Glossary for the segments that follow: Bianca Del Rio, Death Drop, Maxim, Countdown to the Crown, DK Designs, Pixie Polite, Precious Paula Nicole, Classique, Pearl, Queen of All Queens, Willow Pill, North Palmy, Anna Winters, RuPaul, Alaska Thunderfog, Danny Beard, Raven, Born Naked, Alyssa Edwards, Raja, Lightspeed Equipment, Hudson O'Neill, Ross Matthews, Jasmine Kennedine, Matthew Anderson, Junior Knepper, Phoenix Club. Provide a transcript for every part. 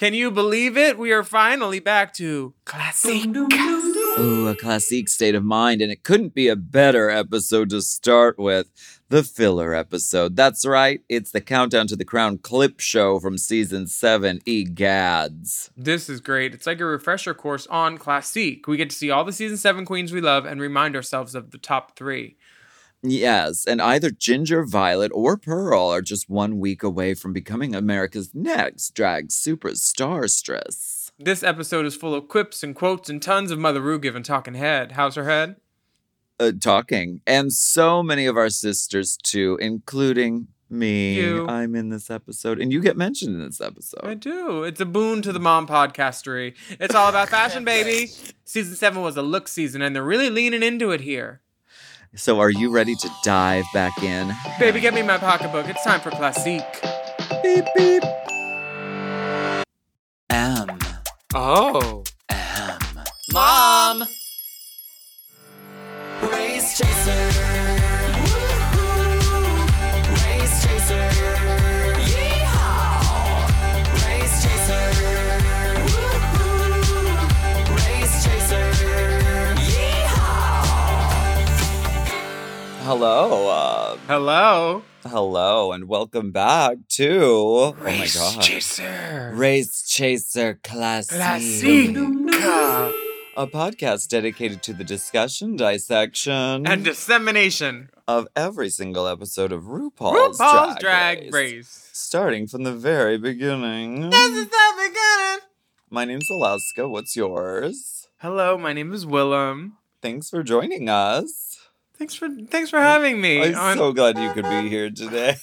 Can you believe it? We are finally back to Classique. Ooh, a Classique state of mind, and it couldn't be a better episode to start with. The filler episode. That's right, it's the Countdown to the Crown clip show from Season 7, egads. This is great. It's like a refresher course on Classique. We get to see all the Season 7 queens we love and remind ourselves of the top three. Yes, and either Ginger, Violet, or Pearl are just 1 week away from becoming America's next drag superstarstress. This episode is full of quips and quotes and tons of Mother Roo giving talking head. How's her head? Talking. And so many of our sisters, too, including me. You. I'm in this episode, and you get mentioned in this episode. I do. It's a boon to the mom podcastery. It's all about fashion, baby. Season 7 was a look season, and they're really leaning into it here. So are you ready to dive back in? Baby, get me my pocketbook. It's time for Classique. Beep, beep. M. Oh. M. Mom! Race Chaser. Woo-hoo. Race Chaser. Yeehaw! Race Chaser. Woo-hoo. Race Chaser. Hello. Hello, and welcome back to... Race Chaser. Race Chaser Classique. A podcast dedicated to the discussion, dissection... and dissemination... of every single episode of RuPaul's Drag Race. Starting from the very beginning. This is the beginning. My name's Alaska. What's yours? Hello, my name is Willem. Thanks for joining us. Thanks for having me. I'm so glad you could be here today.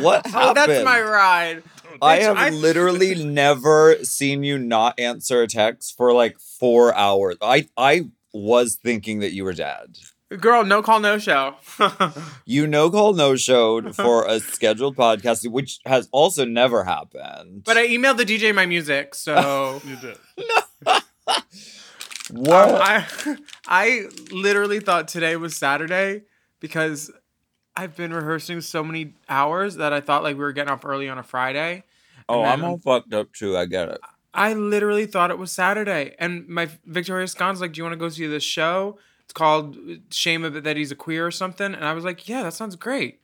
What happened? Oh, that's my ride. I have literally never seen you not answer a text for like 4 hours. I was thinking that you were dead. Girl, no call, no show. You no call, no showed for a scheduled podcast, which has also never happened. But I emailed the DJ my music, so... You did. No. What? I literally thought today was Saturday because I've been rehearsing so many hours that I thought like we were getting up early on a Friday. Oh, I'm all fucked up too. I get it. I literally thought it was Saturday. And my Victoria Scott's like, do you want to go see this show? It's called Shame That He's a Queer or something. And I was like, yeah, that sounds great.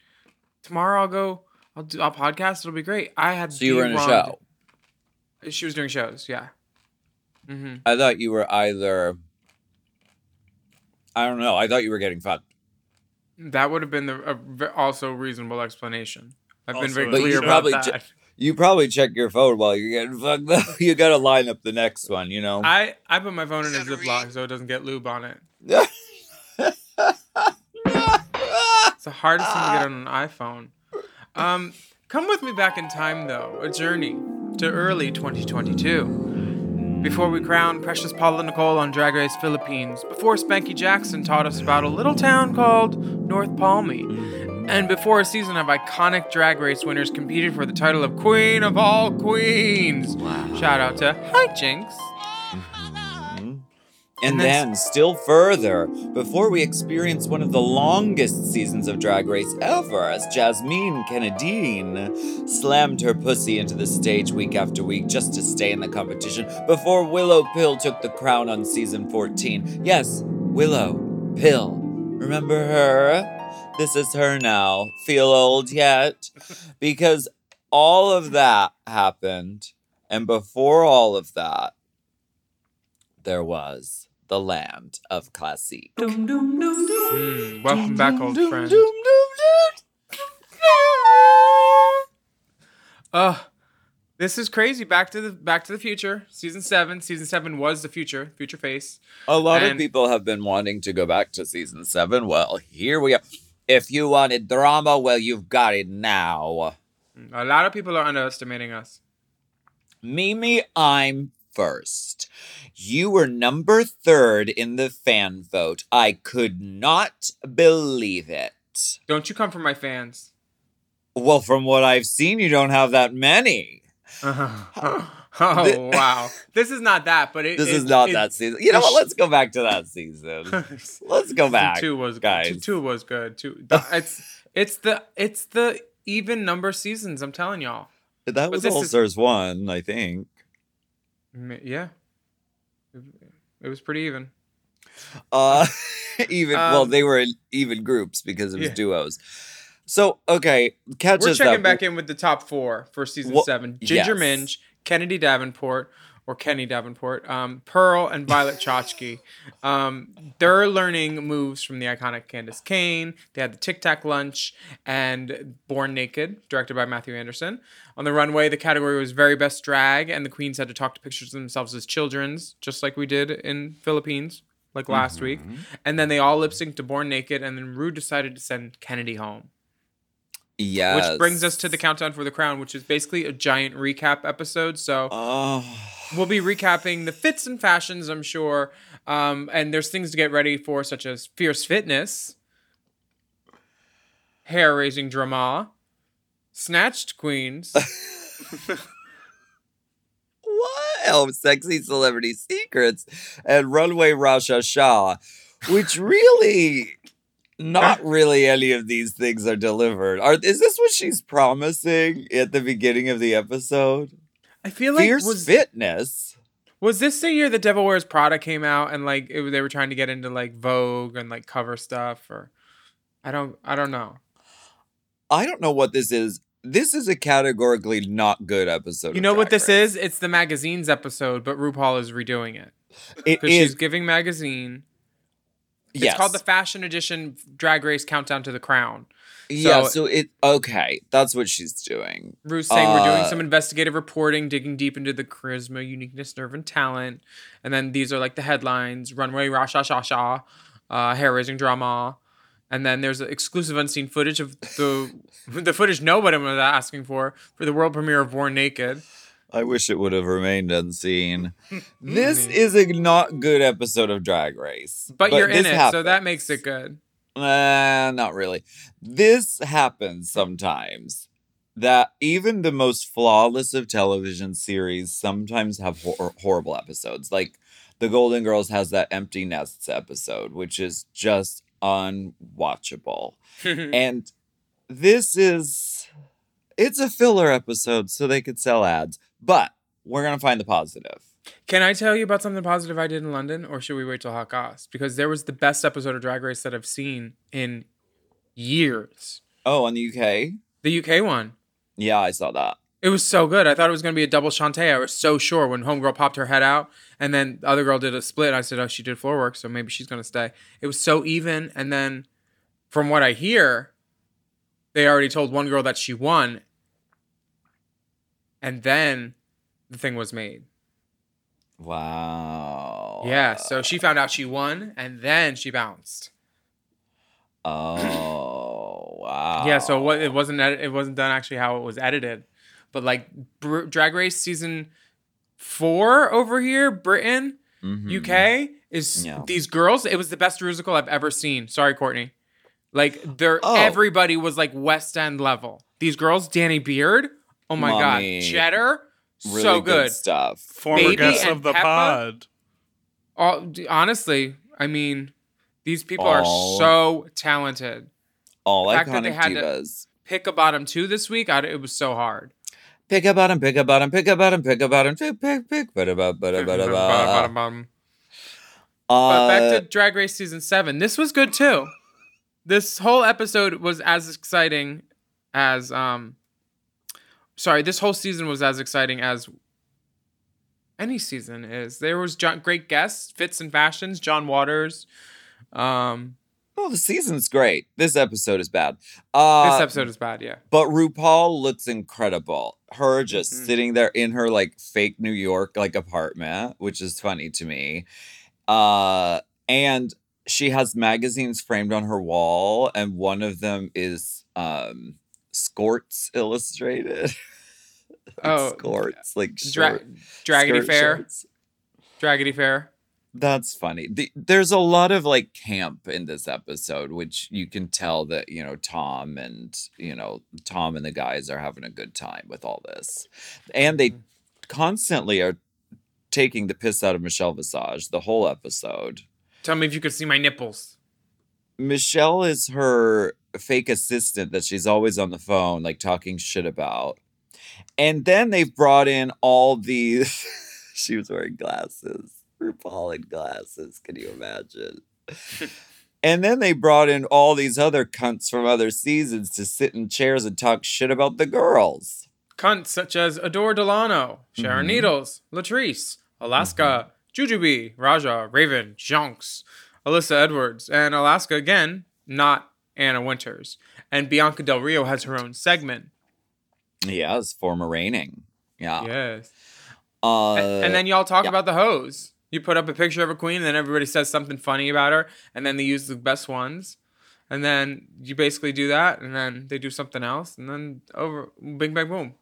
Tomorrow I'll podcast. It'll be great. I had. So you were in a show? She was doing shows. Yeah. Mm-hmm. I thought you were either, I don't know, I thought you were getting fucked. That would have been also reasonable explanation. I've also been very clear about that. You probably check your phone while you're getting fucked, though. You gotta line up the next one, you know? I put my phone in a Ziploc so it doesn't get lube on it. It's the hardest thing to get on an iPhone. Come with me back in time, though. A journey to early 2022. Before we crowned precious Paula Nicole on Drag Race Philippines, before Spanky Jackson taught us about a little town called North Palmy, and before a season of iconic Drag Race winners competed for the title of Queen of All Queens. Wow. Shout out to Hi Jinx. And then, still further, before we experience one of the longest seasons of Drag Race ever, as Jasmine Kennedine slammed her pussy into the stage week after week just to stay in the competition, before Willow Pill took the crown on Season 14. Yes, Willow Pill. Remember her? This is her now. Feel old yet? Because all of that happened, and before all of that, there was... the land of Classique. Welcome back, old friend. This is crazy. Back to the future. Season 7. Season 7 was the future face. A lot of people have been wanting to go back to Season 7. Well, here we are. If you wanted drama, well, you've got it now. A lot of people are underestimating us. Mimi, I'm... first. You were number 3rd in the fan vote. I could not believe it. Don't you come from my fans? Well, from what I've seen, you don't have that many. Wow. This is not that, but this is not that season. You know what? Let's go back to that season. Let's go back. 2 was guys. 2 was good. 2 it's the even number seasons, I'm telling y'all. That was All Stars 1, I think. Yeah. It was pretty even. Well, they were in even groups because it was duos. So, okay, catch us up. We're checking back in with the top four for season 7. Ginger Minj, Kennedy Davenport, Pearl, and Violet Chachki. They're learning moves from the iconic Candace Cain. They had the Tic Tac Lunch and Born Naked, directed by Matthew Anderson. On the runway, the category was Very Best Drag, and the queens had to talk to pictures of themselves as children's, just like we did in Philippines, like last week. And then they all lip-synced to Born Naked, and then Rue decided to send Kennedy home. Yes. Which brings us to the Countdown for the Crown, which is basically a giant recap episode. So we'll be recapping the fits and fashions, I'm sure. And there's things to get ready for, such as fierce fitness, hair-raising drama, snatched queens. Sexy celebrity secrets, and runway Raja Shah, which really... Not really any of these things are delivered. Is this what she's promising at the beginning of the episode? I feel like fitness. Was this the year that Devil Wears Prada came out and like they were trying to get into like Vogue and like cover stuff? Or I don't know. I don't know what this is. This is a categorically not good episode. You know what this is? It's the magazines episode, but RuPaul is redoing it. Because she's giving magazine. It's called the Fashion Edition Drag Race Countdown to the Crown. So that's what she's doing. Rue's saying we're doing some investigative reporting, digging deep into the charisma, uniqueness, nerve, and talent. And then these are like the headlines. Runway, Rasha, Shasha, hair-raising drama. And then there's exclusive unseen footage of the the footage nobody was asking for the world premiere of Born Naked. I wish it would have remained unseen. This is a not good episode of Drag Race. But you're in it, so that makes it good. Not really. This happens sometimes. That even the most flawless of television series sometimes have horrible episodes. Like, The Golden Girls has that Empty Nests episode, which is just unwatchable. And this is... It's a filler episode, so they could sell ads. But we're going to find the positive. Can I tell you about something positive I did in London? Or should we wait till Hakas? Because there was the best episode of Drag Race that I've seen in years. Oh, on the UK? The UK one. Yeah, I saw that. It was so good. I thought it was going to be a double Shantae. I was so sure when Homegirl popped her head out. And then the other girl did a split. I said, oh, she did floor work, so maybe she's going to stay. It was so even. And then from what I hear, they already told one girl that she won. And then the thing was made. Wow. Yeah, so she found out she won, and then she bounced. Oh, wow. Yeah, so it wasn't done actually how it was edited. But, like, Drag Race Season 4 over here, Britain, UK, is these girls. It was the best musical I've ever seen. Sorry, Courtney. Like, everybody was, like, West End level. These girls, Danny Beard... Oh my God, Cheddar, really so good stuff. Former Baby guests of the Peppa. Pod. All, honestly, I mean, these people are so talented. All the fact iconic that they had divas. To pick a bottom two this week, it was so hard. Pick a bottom, pick a bottom, pick a bottom, pick a bottom, pick, bottom. But back to Drag Race Season 7. This was good too. This whole episode was as exciting as this whole season was as exciting as any season is. There was great guests, Fits and Fashions, John Waters. The season's great. This episode is bad. Yeah. But RuPaul looks incredible. Her just sitting there in her, like, fake New York, like, apartment, which is funny to me. And she has magazines framed on her wall, and one of them is... Skorts Illustrated. Skorts, like Draggedy Fair. Shorts. Draggedy Fair. That's funny. There's a lot of like camp in this episode, which you can tell that, you know, Tom and the guys are having a good time with all this. And they constantly are taking the piss out of Michelle Visage the whole episode. Tell me if you could see my nipples. Michelle is her fake assistant that she's always on the phone, like, talking shit about. And then they've brought in all these. She was wearing glasses. RuPaul in glasses. Can you imagine? And then they brought in all these other cunts from other seasons to sit in chairs and talk shit about the girls. Cunts such as Adore Delano, Sharon Needles, Latrice, Alaska, Jujubee, Raja, Raven, Jinx, Alyssa Edwards, and Alaska again, not Anna Winters. And Bianca Del Rio has her own segment. Yes, former reigning. Yeah. Yes. And then y'all talk about the hoes. You put up a picture of a queen, and then everybody says something funny about her, and then they use the best ones. And then you basically do that, and then they do something else, and then over, bing, bang, boom.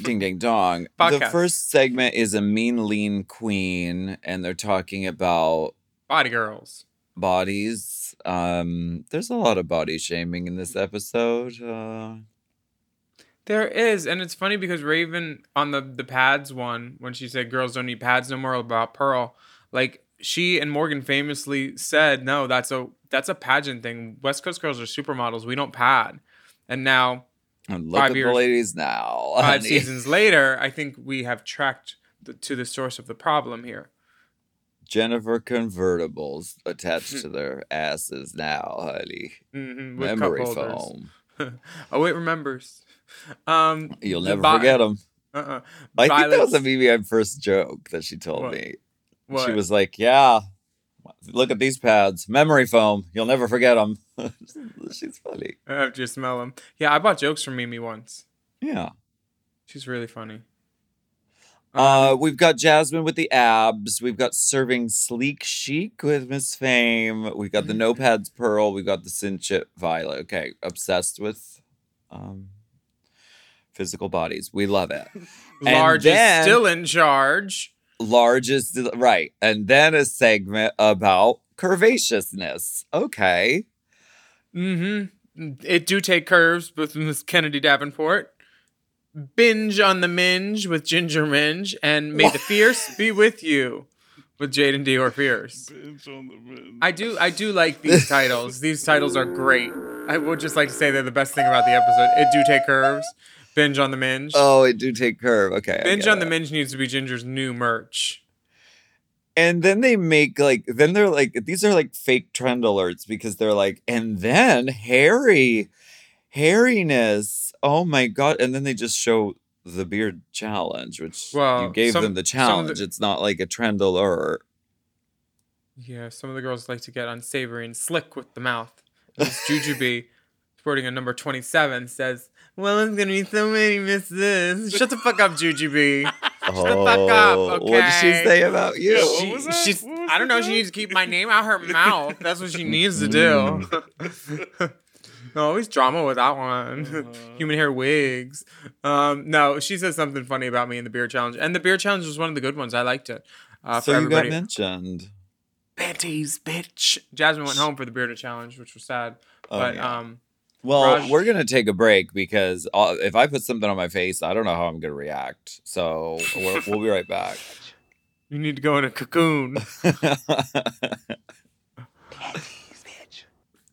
Ding, ding, dong. Podcast. The first segment is a mean, lean queen, and they're talking about... Body girls. Bodies. There's a lot of body shaming in this episode. There is, and it's funny because Raven on the pads one, when she said girls don't need pads no more about Pearl, like she and Morgan famously said, no, that's a pageant thing. West Coast girls are supermodels. We don't pad. And now, and look 5 years, at the ladies now. Five seasons later, I think we have tracked to the source of the problem here. Jennifer convertibles attached to their asses now, honey. Mm-hmm, with memory foam. Oh, it remembers. You'll never forget them. I think that was a Mimi Imfurst joke that she told me. What? She was like, yeah, look at these pads. Memory foam. You'll never forget them. She's funny. After you smell them. Yeah, I bought jokes from Mimi once. Yeah. She's really funny. We've got Jasmine with the abs. We've got serving sleek chic with Miss Fame. We've got the no pads Pearl. We've got the cinchit Violet. Okay, obsessed with physical bodies. We love it. Large is still in charge. Large is right. And then a segment about curvaceousness. Okay. Mm-hmm. It do take curves with Miss Kennedy Davenport. Binge on the Minge with Ginger Minj, and May the Fierce be with you with Jaden Dior Fierce. Binge on the Minge. I do like these titles. These titles are great. I would just like to say they're the best thing about the episode. It do take curves. Binge on the Minge. Oh, it do take curve. Okay. Binge on the Minge needs to be Ginger's new merch. And then they make then they're like, these are like fake trend alerts because they're like, and then hairiness. Oh my God. And then they just show the beard challenge, which you gave them the challenge. It's not like a trend alert. Yeah, some of the girls like to get unsavory and slick with the mouth. This Jujubee, sporting a number 27, says, well, it's going to be so many misses. Shut the fuck up, Jujubee. Shut the fuck up, okay? What did she say about you? I don't know. She needs to keep my name out her mouth. That's what she needs to do. No, always drama with that one. Human hair wigs. No, she said something funny about me in the beer challenge. And the beer challenge was one of the good ones. I liked it. So you got mentioned. Betty's bitch. Jasmine went home for the bearded challenge, which was sad. But yeah. We're going to take a break because if I put something on my face, I don't know how I'm going to react. So we'll be right back. You need to go in a cocoon.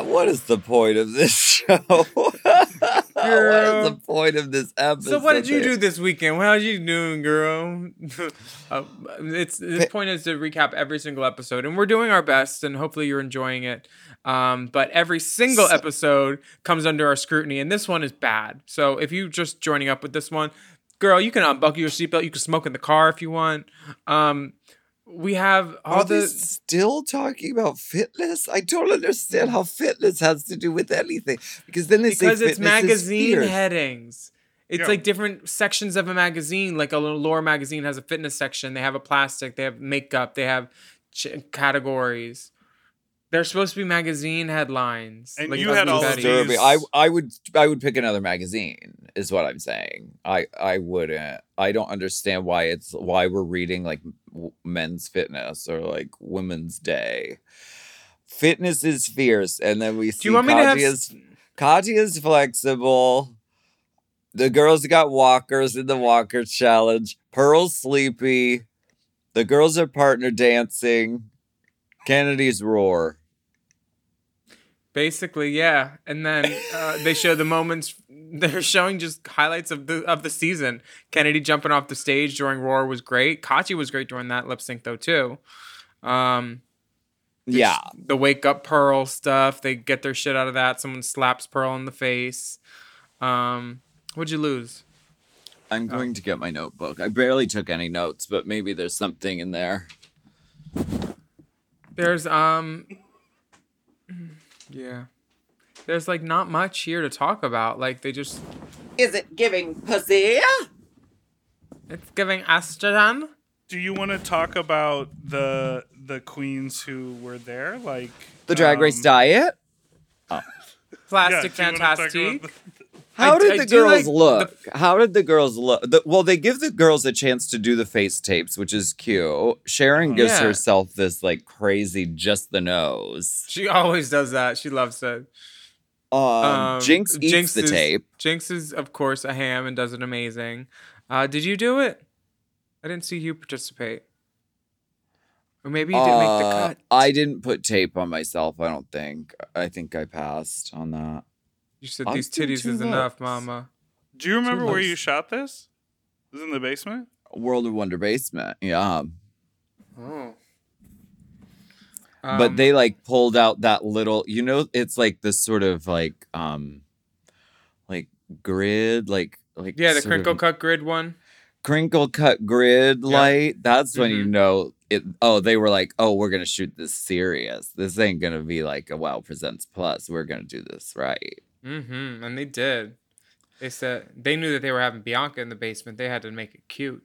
what is the point of this show? What is the point of this episode? So what did you do this weekend? How are you doing, girl? This point is to recap every single episode, and we're doing our best, and hopefully you're enjoying it. But every single episode comes under our scrutiny, and this one is bad. So if you're just joining up with this one, girl, you can unbuckle your seatbelt. You can smoke in the car if you want. We have all the... Are they still talking about fitness? I don't understand how fitness has to do with anything. Because then they say fitness is fierce. Because it's magazine headings. It's like different sections of a magazine. Like a Lore magazine has a fitness section. They have a plastic. They have makeup. They have categories. They're supposed to be magazine headlines. And like you had all these. I would pick another magazine, is what I'm saying. I wouldn't. I don't understand why we're reading like Men's Fitness or like Women's Day. Fitness is fierce, and then we see Katya's flexible. The girls got walkers in the walker challenge. Pearl's sleepy. The girls are partner dancing. Kennedy's roar. Basically, yeah. And then they show the moments. They're showing just highlights of the season. Kennedy jumping off the stage during Roar was great. Katya was great during that lip sync, though, too. The wake up Pearl stuff. They get their shit out of that. Someone slaps Pearl in the face. What'd you lose? I'm going to get my notebook. I barely took any notes, but maybe there's something in there. There's like not much here to talk about. Like they just... Is it giving pussy? It's giving Astridon. Do you want to talk about the queens who were there? Like the Drag Race diet? Plastic Fantastique. How did the girls look? Well, they give the girls a chance to do the face tapes, which is cute. Sharon gives herself this like crazy just the nose. She always does that. She loves it. Jinx eats the tape. Jinx is, of course, a ham and does it amazing. Did you do it? I didn't see you participate. Or maybe you didn't make the cut. I didn't put tape on myself, I don't think. I think I passed on that. You said these titties is enough, mama. Do you remember where you shot this? It was in the basement? World of Wonder basement, yeah. Oh. But they like pulled out that little, you know, it's like this sort of like grid, like yeah, the crinkle cut grid one. Crinkle cut grid light. That's when you know it. Oh, they were like, oh, we're gonna shoot this serious. This ain't gonna be like a Wow Presents Plus. We're gonna do this right. Mm-hmm. And they did. They said they knew that they were having Bianca in the basement. They had to make it cute.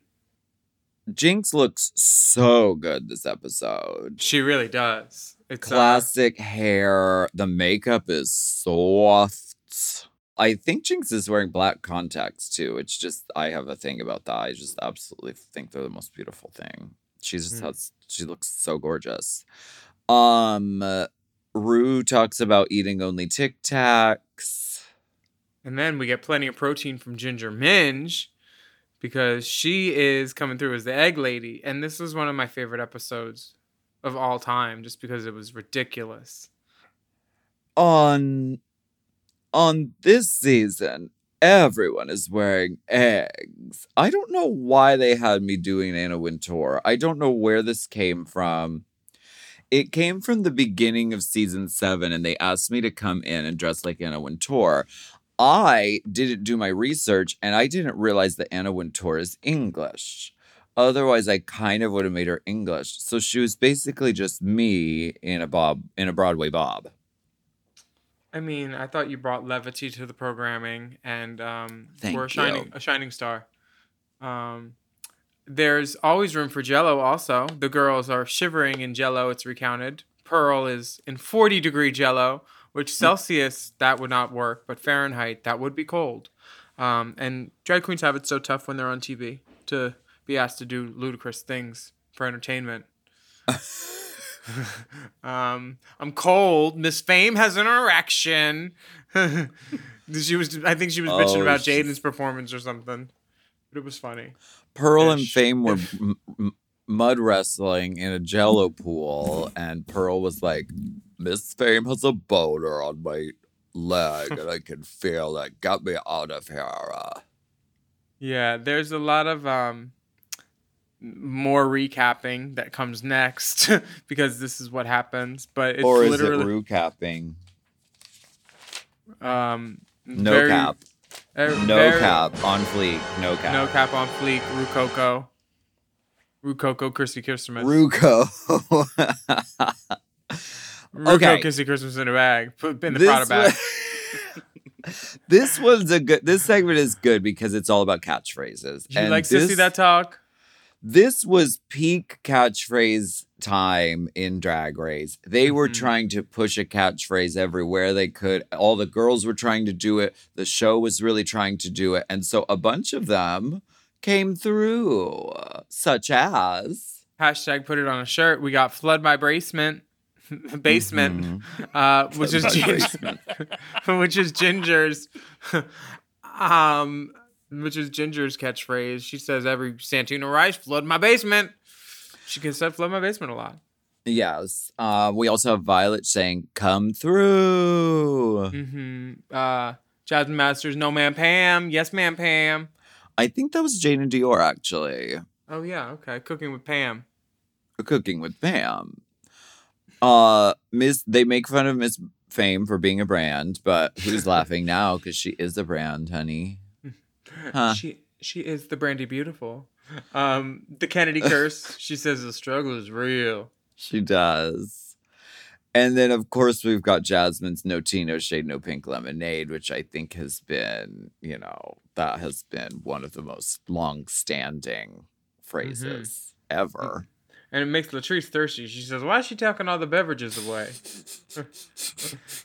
Jinx looks so good this episode. She really does. It's classic hair. The makeup is soft. I think Jinx is wearing black contacts too. It's just, I have a thing about that. I just absolutely think they're the most beautiful thing. She just she looks so gorgeous. Rue talks about eating only Tic Tacs. And then we get plenty of protein from Ginger Minj, because she is coming through as the egg lady. And this was one of my favorite episodes of all time, just because it was ridiculous. On this season, everyone is wearing eggs. I don't know why they had me doing Anna Wintour. I don't know where this came from. It came from the beginning of season 7, and they asked me to come in and dress like Anna Wintour. I didn't do my research, and I didn't realize that Anna Wintour is English. Otherwise, I kind of would have made her English. So she was basically just me in a Broadway bob. I mean, I thought you brought levity to the programming, and we're a shining star. There's always room for Jell-O also. The girls are shivering in Jell-O, it's recounted. Pearl is in 40-degree Jell-O, which Celsius, that would not work, but Fahrenheit, that would be cold. And drag queens have it so tough when they're on TV to be asked to do ludicrous things for entertainment. I'm cold. Miss Fame has an erection. I think she was bitching about Jaden's performance or something, but it was funny. Pearl and Fame were mud wrestling in a Jell-O pool, and Pearl was like, "Miss Fame has a boner on my leg, and I can feel it. Get me out of here." Yeah, there's a lot of more recapping that comes next because this is what happens. But it's or is literally it recapping? No cap on fleek. No cap. No cap on fleek. Rococo. Rococo. Kissy Christmas. Rococo. Rococo. Kissy Christmas in a bag. Put in the Prada bag. This one's a good. This segment is good because it's all about catchphrases. You and like sissy that talk. This was peak catchphrase time in Drag Race. They were trying to push a catchphrase everywhere they could. All the girls were trying to do it. The show was really trying to do it. And so a bunch of them came through, such as... Hashtag put it on a shirt. We got flood my basement. Basement. Mm-hmm. Which is Ginger's... which is Ginger's catchphrase. She says every Santino Rice, flood my basement. She can say flood my basement a lot. Yes. We also have Violet saying, come through. Mm-hmm. Jasmine Masters, no ma'am Pam. Yes ma'am Pam. I think that was Jane and Dior, actually. Oh, yeah. Okay. Cooking with Pam. They make fun of Miss Fame for being a brand, but who's laughing now? Because she is a brand, honey. Huh. She is the Brandy Beautiful. The Kennedy curse. She says the struggle is real. She does. And then, of course, we've got Jasmine's No Tea, No Shade, No Pink Lemonade, which I think has been, that has been one of the most long-standing phrases ever. And it makes Latrice thirsty. She says, why is she taking all the beverages away?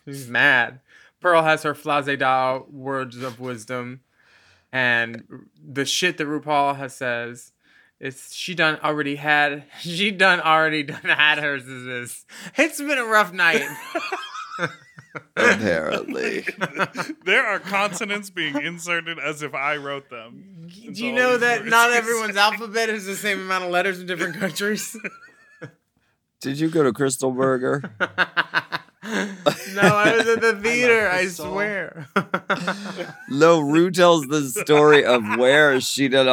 She's mad. Pearl has her flase da words of wisdom. And the shit that RuPaul has says, it's she done already had hers. It's been a rough night. Apparently. There are consonants being inserted as if I wrote them. That's Do you know that not everyone's alphabet is the same amount of letters in different countries? Did you go to Crystal Burger? No, I was at the theater, I swear. No, Rue tells the story of where she had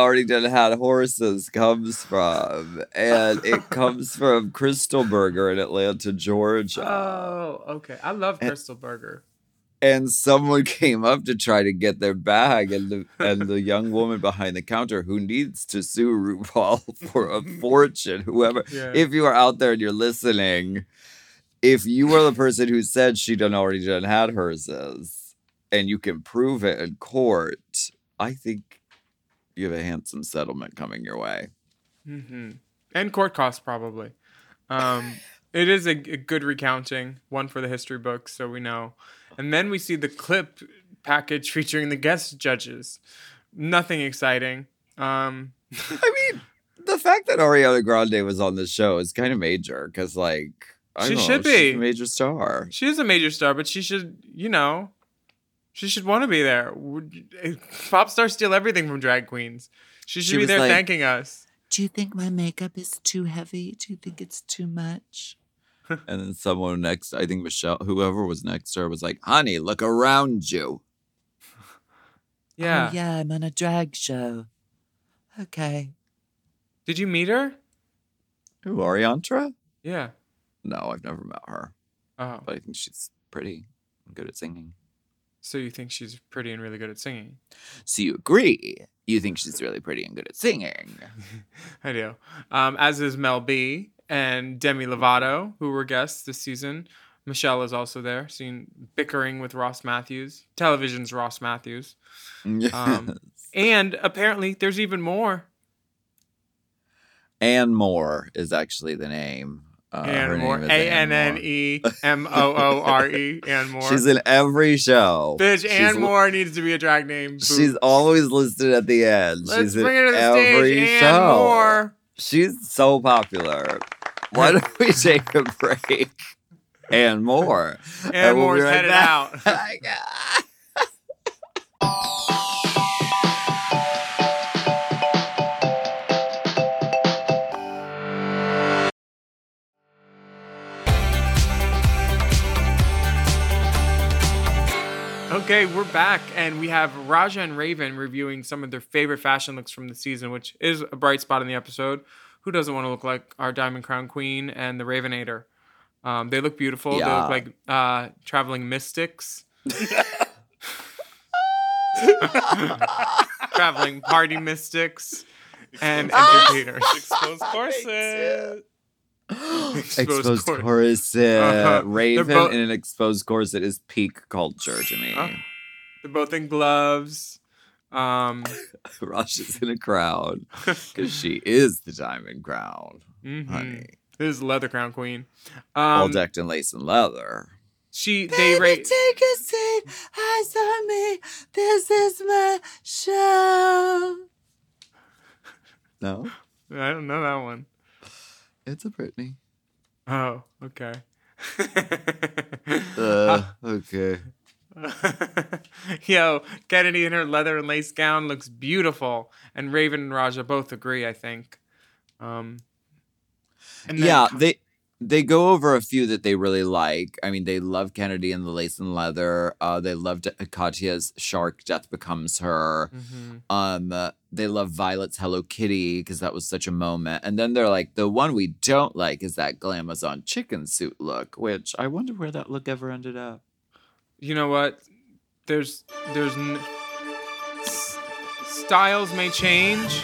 horses comes from. And it comes from Crystal Burger in Atlanta, Georgia. Oh, okay. I love Crystal Burger. And someone came up to try to get their bag, and the young woman behind the counter who needs to sue RuPaul for a fortune, whoever. Yeah. If you are out there and you're listening... If you are the person who said she already had hers, and you can prove it in court, I think you have a handsome settlement coming your way. Mm-hmm. And court costs, probably. It is a good recounting, one for the history books, so we know. And then we see the clip package featuring the guest judges. Nothing exciting. I mean, the fact that Ariana Grande was on this show is kind of major, because, She should be. She's a major star. She is a major star, but she should, she should want to be there. Pop stars steal everything from drag queens. She should be there thanking us. Do you think my makeup is too heavy? Do you think it's too much? And then someone next, I think Michelle, whoever was next to her, was like, honey, look around you. Yeah. Oh, yeah, I'm on a drag show. Okay. Did you meet her? Who, Ariantra? Yeah. No, I've never met her. Oh. But I think she's pretty and good at singing. So you think she's pretty and really good at singing? So you agree. You think she's really pretty and good at singing. I do. As is Mel B and Demi Lovato, who were guests this season. Michelle is also there, seen bickering with Ross Matthews. Television's Ross Matthews. Yes. And apparently there's even more. Anne Moore is actually the name. Anne Moore. ANNEMOORE. Anne Moore. She's in every show. Bitch, Anne Moore needs to be a drag name. Boop. She's always listed at the end. Let's she's bring in her to the every stage, show. Anne Moore. She's so popular. Why don't we take a break? Anne Moore. Anne Moore's we'll right headed out. My God. Okay, we're back, and we have Raja and Raven reviewing some of their favorite fashion looks from the season, which is a bright spot in the episode. Who doesn't want to look like our Diamond Crown Queen and the Ravenator? They look beautiful. Yeah. They look like traveling mystics. Traveling party mystics and entertainers. Exposed corset. Exposed corset. Raven in an exposed corset is peak culture to me. They're both in gloves. Rush is in a crown because she is the Diamond Crown, honey. This is leather crown queen, all decked in lace and leather. Take a seat, eyes on me. This is my show. No, I don't know that one. It's a Britney. Oh, okay. Okay. Yo, Kennedy in her leather and lace gown looks beautiful, and Raven and Raja both agree, I think. They go over a few that they really like. I mean, they love Kennedy in the lace and leather. They love Katia's shark, Death Becomes Her. Mm-hmm. They love Violet's Hello Kitty because that was such a moment. And then they're like, the one we don't like is that Glamazon chicken suit look, which I wonder where that look ever ended up. You know what? Styles may change.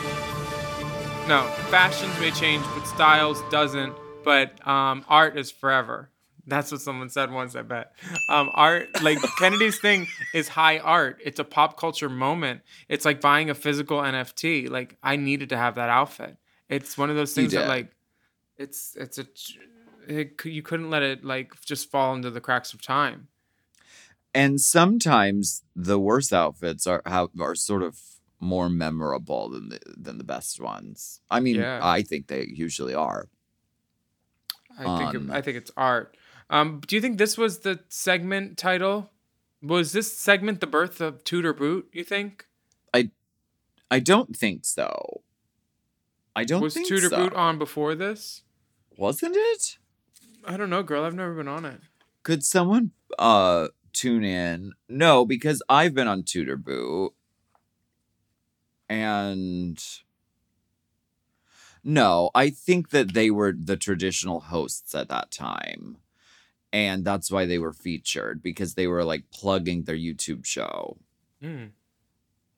No, fashions may change, but styles doesn't. But art is forever. That's what someone said once, I bet. Art, like Kennedy's thing is high art. It's a pop culture moment. It's like buying a physical NFT. Like I needed to have that outfit. It's one of those things that like, you couldn't let it like just fall into the cracks of time. And sometimes the worst outfits are sort of more memorable than the best ones. I mean, yeah. I think they usually are. I think it's art. Do you think this was the segment title? Was this segment the birth of Tudor Boot, you think? I don't think so. Was Tudor Boot on before this? Wasn't it? I don't know, girl. I've never been on it. Could someone tune in? No, because I've been on Tudor Boot. And... no, I think that they were the traditional hosts at that time. And that's why they were featured, because they were like plugging their YouTube show. Mm.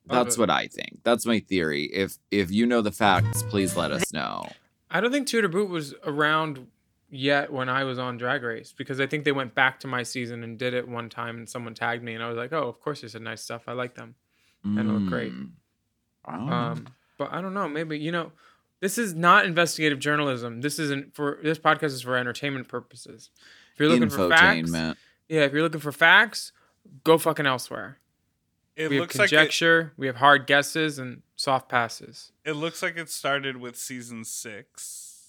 That's what I think. That's my theory. If you know the facts, please let us know. I don't think Tudor Boot was around yet when I was on Drag Race, because I think they went back to my season and did it one time and someone tagged me and I was like, oh, of course they said nice stuff. I like them. And it looked great. But I don't know. Maybe, you know... this is not investigative journalism. This podcast is for entertainment purposes. If you're looking for facts, go fucking elsewhere. We have conjecture, we have hard guesses and soft passes. It looks like it started with season 6.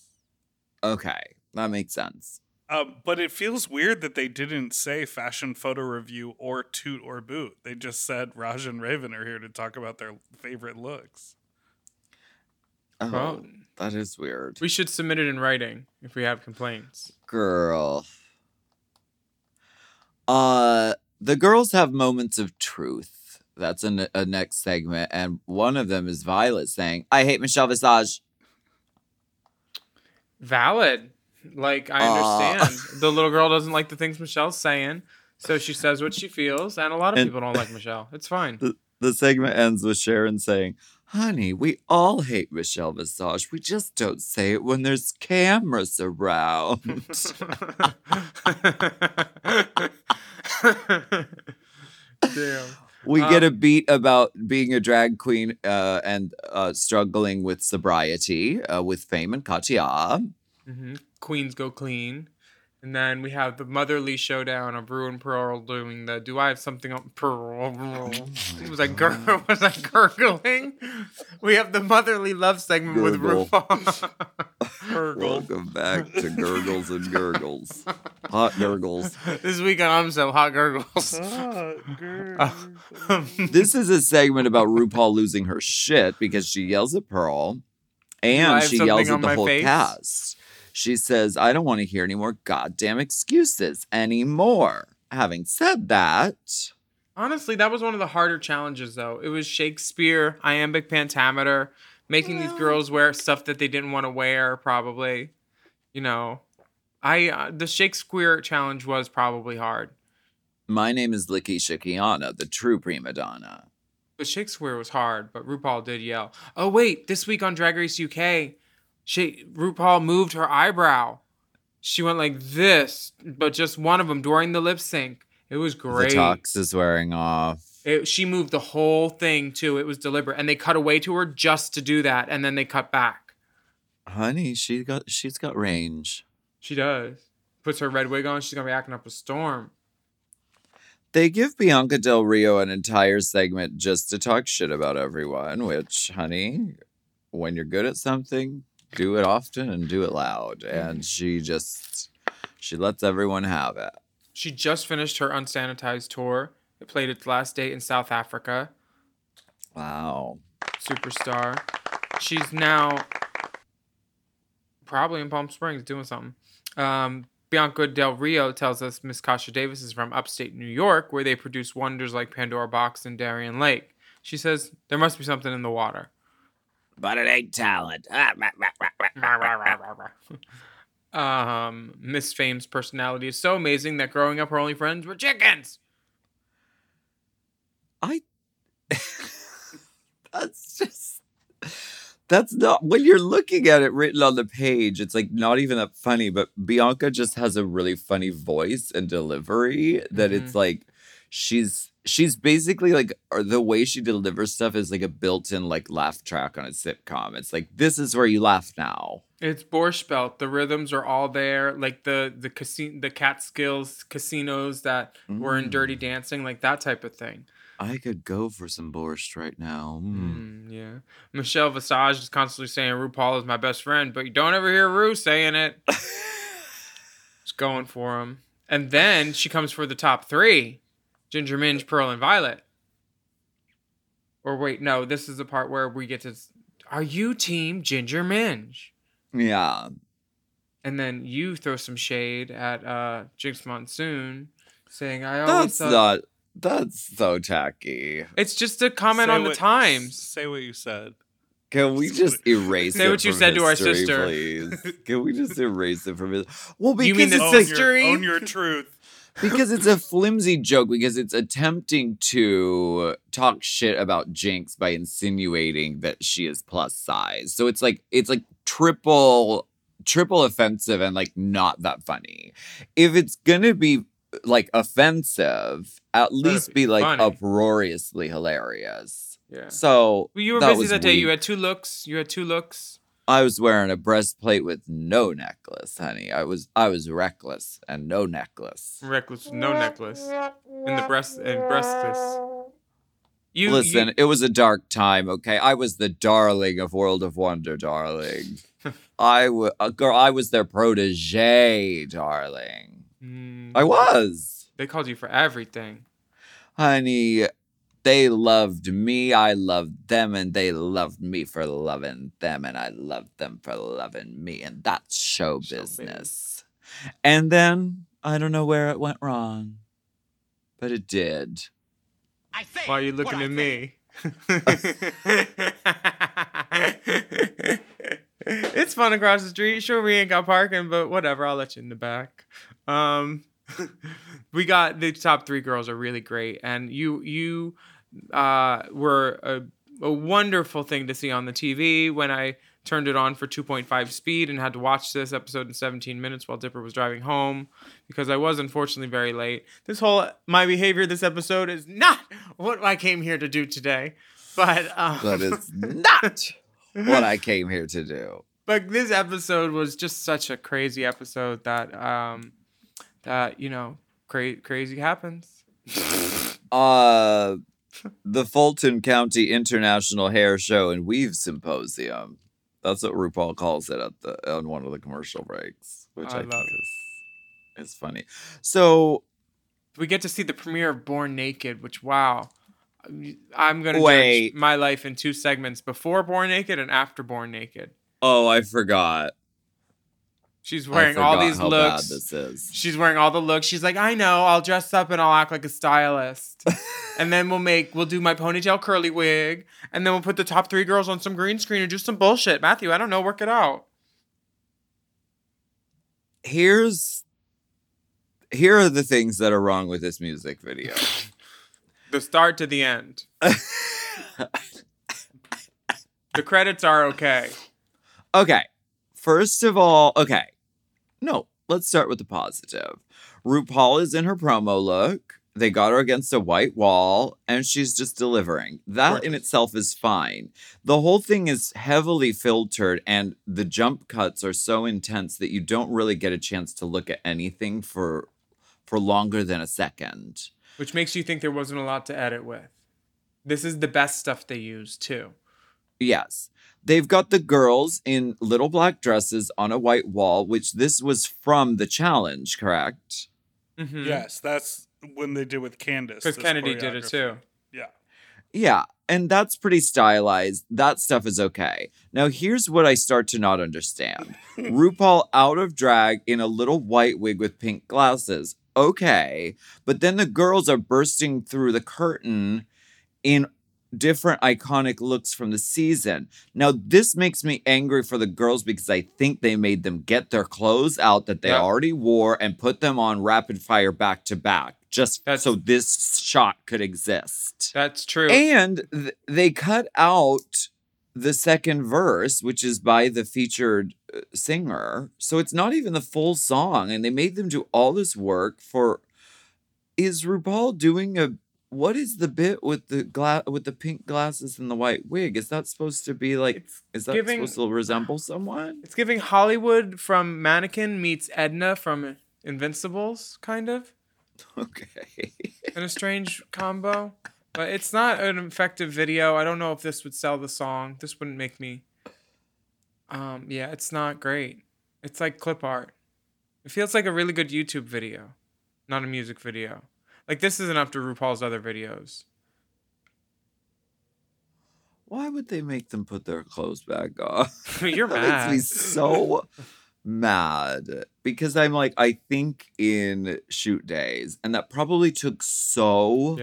Okay, that makes sense. But it feels weird that they didn't say fashion photo review or toot or boot. They just said Raja and Raven are here to talk about their favorite looks. Oh, well, that is weird. We should submit it in writing if we have complaints. Girl. The girls have moments of truth. That's a next segment. And one of them is Violet saying, I hate Michelle Visage. Valid. Like, I understand. The little girl doesn't like the things Michelle's saying. So she says what she feels. And a lot of people don't like Michelle. It's fine. The segment ends with Sharon saying, Honey, we all hate Michelle Visage. We just don't say it when there's cameras around. Damn. We get a beat about being a drag queen and struggling with sobriety with Fame and Katya. Mm-hmm. Queens Go Clean. And then we have the motherly showdown of Rue and Pearl doing the "Do I have something on Pearl?" Was I gurgling? We have the motherly love segment with RuPaul. Welcome back to Gurgles and Gurgles. Hot Gurgles. This week on I'm So Hot Gurgles. This is a segment about RuPaul losing her shit because she yells at Pearl and she yells at the whole cast. She says, I don't want to hear any more goddamn excuses anymore. Having said that... Honestly, that was one of the harder challenges, though. It was Shakespeare, iambic pentameter, making these girls wear stuff that they didn't want to wear, probably. You know, the Shakespeare challenge was probably hard. My name is Licky Shakiana, the true prima donna. But Shakespeare was hard, but RuPaul did yell. Oh, wait, this week on Drag Race UK... RuPaul moved her eyebrow. She went like this, but just one of them during the lip sync. It was great. The tux is wearing off. She moved the whole thing, too. It was deliberate. And they cut away to her just to do that, and then they cut back. Honey, she's got range. She does. Puts her red wig on. She's going to be acting up a storm. They give Bianca Del Rio an entire segment just to talk shit about everyone, which, honey, when you're good at something... do it often and do it loud. And she lets everyone have it. She just finished her Unsanitized tour. It played its last date in South Africa. Wow. Superstar. She's now probably in Palm Springs doing something. Bianca Del Rio tells us Miss Kasha Davis is from upstate New York, where they produce wonders like Pandora Box and Darien Lake. She says, there must be something in the water. But it ain't talent. Miss Fame's personality is so amazing that growing up her only friends were chickens. That's not... When you're looking at it written on the page, it's like not even that funny, but Bianca just has a really funny voice and delivery that it's like she's basically like, the way she delivers stuff is like a built-in like laugh track on a sitcom. It's like, this is where you laugh now. It's Borscht Belt. The rhythms are all there. Like the Catskills casinos that were in Dirty Dancing, like that type of thing. I could go for some borscht right now. Yeah. Michelle Visage is constantly saying RuPaul is my best friend, but you don't ever hear Ru saying it. Just going for him. And then she comes for the top three. Ginger Minj, Pearl, and Violet. Or wait, no, this is the part where we get to... Are you team Ginger Minj? Yeah. And then you throw some shade at Jinx Monsoon, saying, I always thought... That's so tacky. It's just a comment on the times. Say what you said. Can we just erase it? Say what you said to our sister. Please? Can we just erase it from it? Well, because you mean it's history. Own your truth. Because it's a flimsy joke, because it's attempting to talk shit about Jinx by insinuating that she is plus size. So it's like triple offensive and like not that funny. If it's gonna be like offensive, at least be like funny. Uproariously hilarious. Yeah. So well, you were busy that day. Weak. You had two looks. I was wearing a breastplate with no necklace, honey. I was reckless and no necklace. Reckless, no necklace, and the breast and breastless. Listen, it was a dark time, okay? I was the darling of World of Wonder, darling. I was their protege, darling. I was. They called you for everything, honey. They loved me, I loved them, and they loved me for loving them, and I loved them for loving me, and that's show business. And then, I don't know where it went wrong, but it did. Why are you looking at me? It's fun across the street. Sure, we ain't got parking, but whatever, I'll let you in the back. We got the top three girls are really great, and you were a wonderful thing to see on the TV. When I turned it on for 2.5 speed and had to watch this episode in 17 minutes while Dipper was driving home because I was unfortunately very late. This whole, my behavior this episode is not what I came here to do today. But that is not what I came here to do. But this episode was just such a crazy episode that, you know, crazy happens. The Fulton County International Hair Show and Weave Symposium. That's what RuPaul calls it on one of the commercial breaks, which I think is funny. So we get to see the premiere of Born Naked, which, wow. I'm going to judge my life in two segments, before Born Naked and after Born Naked. Oh, I forgot. She's wearing all these looks. How bad this is. She's wearing all the looks. She's like, I know, I'll dress up and I'll act like a stylist. And then we'll do my ponytail curly wig. And then we'll put the top three girls on some green screen and do some bullshit. Matthew, I don't know, work it out. Here are the things that are wrong with this music video. The start to the end. The credits are okay. Okay. First of all, okay. No, let's start with the positive. RuPaul is in her promo look. They got her against a white wall, and she's just delivering. That in itself is fine. The whole thing is heavily filtered, and the jump cuts are so intense that you don't really get a chance to look at anything for longer than a second. Which makes you think there wasn't a lot to edit with. This is the best stuff they use, too. Yes. They've got the girls in little black dresses on a white wall, which this was from the challenge, correct? Mm-hmm. Yes, that's when they did with Candace. Because Kennedy did it too. Yeah. Yeah, and that's pretty stylized. That stuff is okay. Now, here's what I start to not understand. RuPaul out of drag in a little white wig with pink glasses. Okay. But then the girls are bursting through the curtain in different iconic looks from the season. Now, this makes me angry for the girls because I think they made them get their clothes out that they already wore and put them on rapid fire back to back so this shot could exist. That's true. And they cut out the second verse, which is by the featured singer. So it's not even the full song. And they made them do all this work for... Is RuPaul doing a... What is the bit with the pink glasses and the white wig? Is that supposed to be like? Supposed to resemble someone? It's giving Hollywood from Mannequin meets Edna from Invincibles, kind of. Okay. And a strange combo, but it's not an effective video. I don't know if this would sell the song. This wouldn't make me. Yeah, it's not great. It's like clip art. It feels like a really good YouTube video, not a music video. Like, this isn't up to RuPaul's other videos. Why would they make them put their clothes back on? You're that mad. That makes me so mad. Because I'm like, I think in shoot days. And that probably took so